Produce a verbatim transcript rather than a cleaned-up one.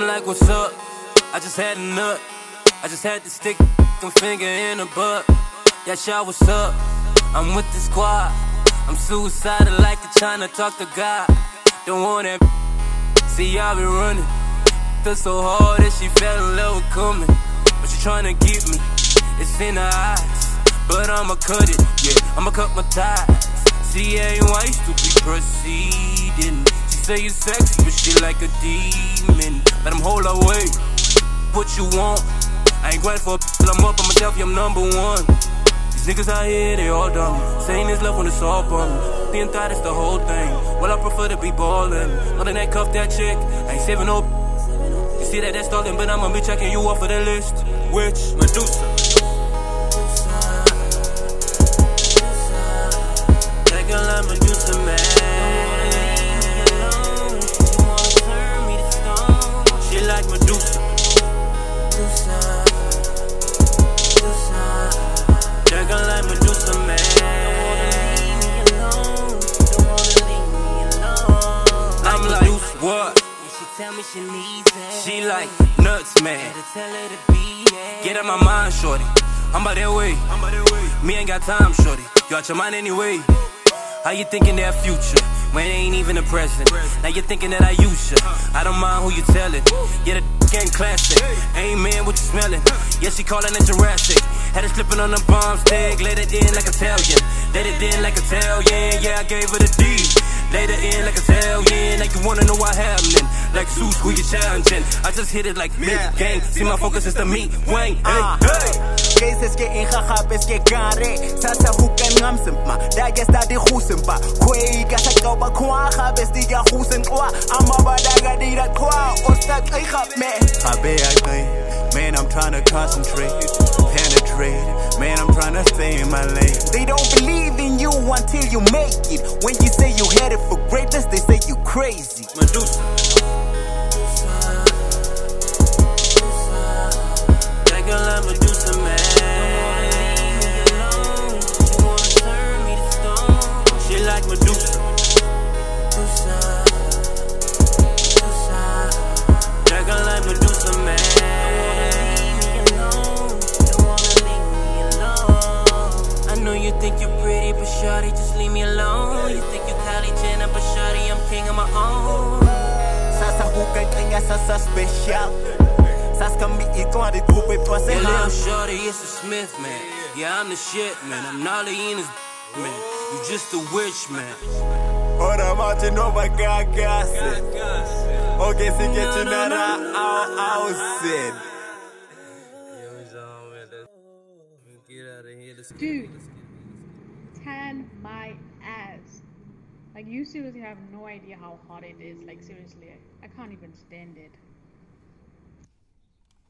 I'm like, what's up? I just had enough. I just had to stick a finger in a butt. Yeah, y'all, what's up? I'm with the squad. I'm suicidal like the China, talk to God. Don't want that. See, y'all be running. Feel so hard that she fell in love with coming. But she tryna get me. It's in her eyes. But I'ma cut it. Yeah, I'ma cut my ties. See, yeah, you ain't to be proceeding. She say you sexy, but she like a demon. Let them hold her way. What you want? I ain't grateful for a I'm up, I'ma tell you I'm number one. These niggas out here, they all dumb. Saying this love when it's all bum. Being thought it's the whole thing. Well, I prefer to be ballin'. Loading that cuff, that chick. I ain't saving no. You see that, that's stalling, but I'ma be checking you off of the list. Which? Medusa. That girl like Medusa, man. You wanna turn me to stone. She like Medusa. Medusa. Girl like Medusa, man. Don't wanna leave me alone. Don't wanna leave me alone. I'm like, Medusa, what? And she tell me she needs it. She like nuts, man. Had to tell her to be it. Get out my mind, shorty. I'm by that way. I'm by that way. Me ain't got time, shorty. You out your mind anyway. How you thinking that future when it ain't even a present? Now you thinking that I use ya. I don't mind who you tellin'. Yeah, the gang classic. Amen, what you smellin'? Yeah, she callin' it Jurassic. Had it slippin' on the bomb's tag. Let it in like Italian. Let it in like Italian. Yeah, I gave her the D. Later in like Italian. Like you wanna know what happening. Like Zeus, who you challenging? I just hit it like big gang. See, my focus is the meat. Wang, hey, hey. Cases que in Jajapes que gare. Sasa huken Ramsimpa. Da gesta di Husimpa. Quay Gasakaba Kwa Habes di Yahusen Kwa. Amabadaga di da Kwa. Ostak I have me. Habe I man, I'm trying to concentrate. Penetrate. Man, I'm trying to stay in my lane. They don't believe in you until you make it. When you say you headed for greatness, they say you crazy. Medusa. That girl like Medusa, man. Like Medusa. Medusa. Medusa. That girl like Medusa, man. Don't wanna leave me alone. Don't wanna leave me alone. I know you think you're pretty, but shawty, just leave me alone. You think you're Kylie Jenner, but shawty, I'm king of my own. Sasa huka kanya sasa special. Saska mi itwa di kupe twase ha. Little shawty, it's a Smith, man. Yeah, I'm the shit, man. I'm gnarly in his man. You just a witch, man. Ora mate nova gagas. Okay, see get you nara out said. Dude, tan my ass. Like you seriously have no idea how hot it is. Like seriously, I, I can't even stand it.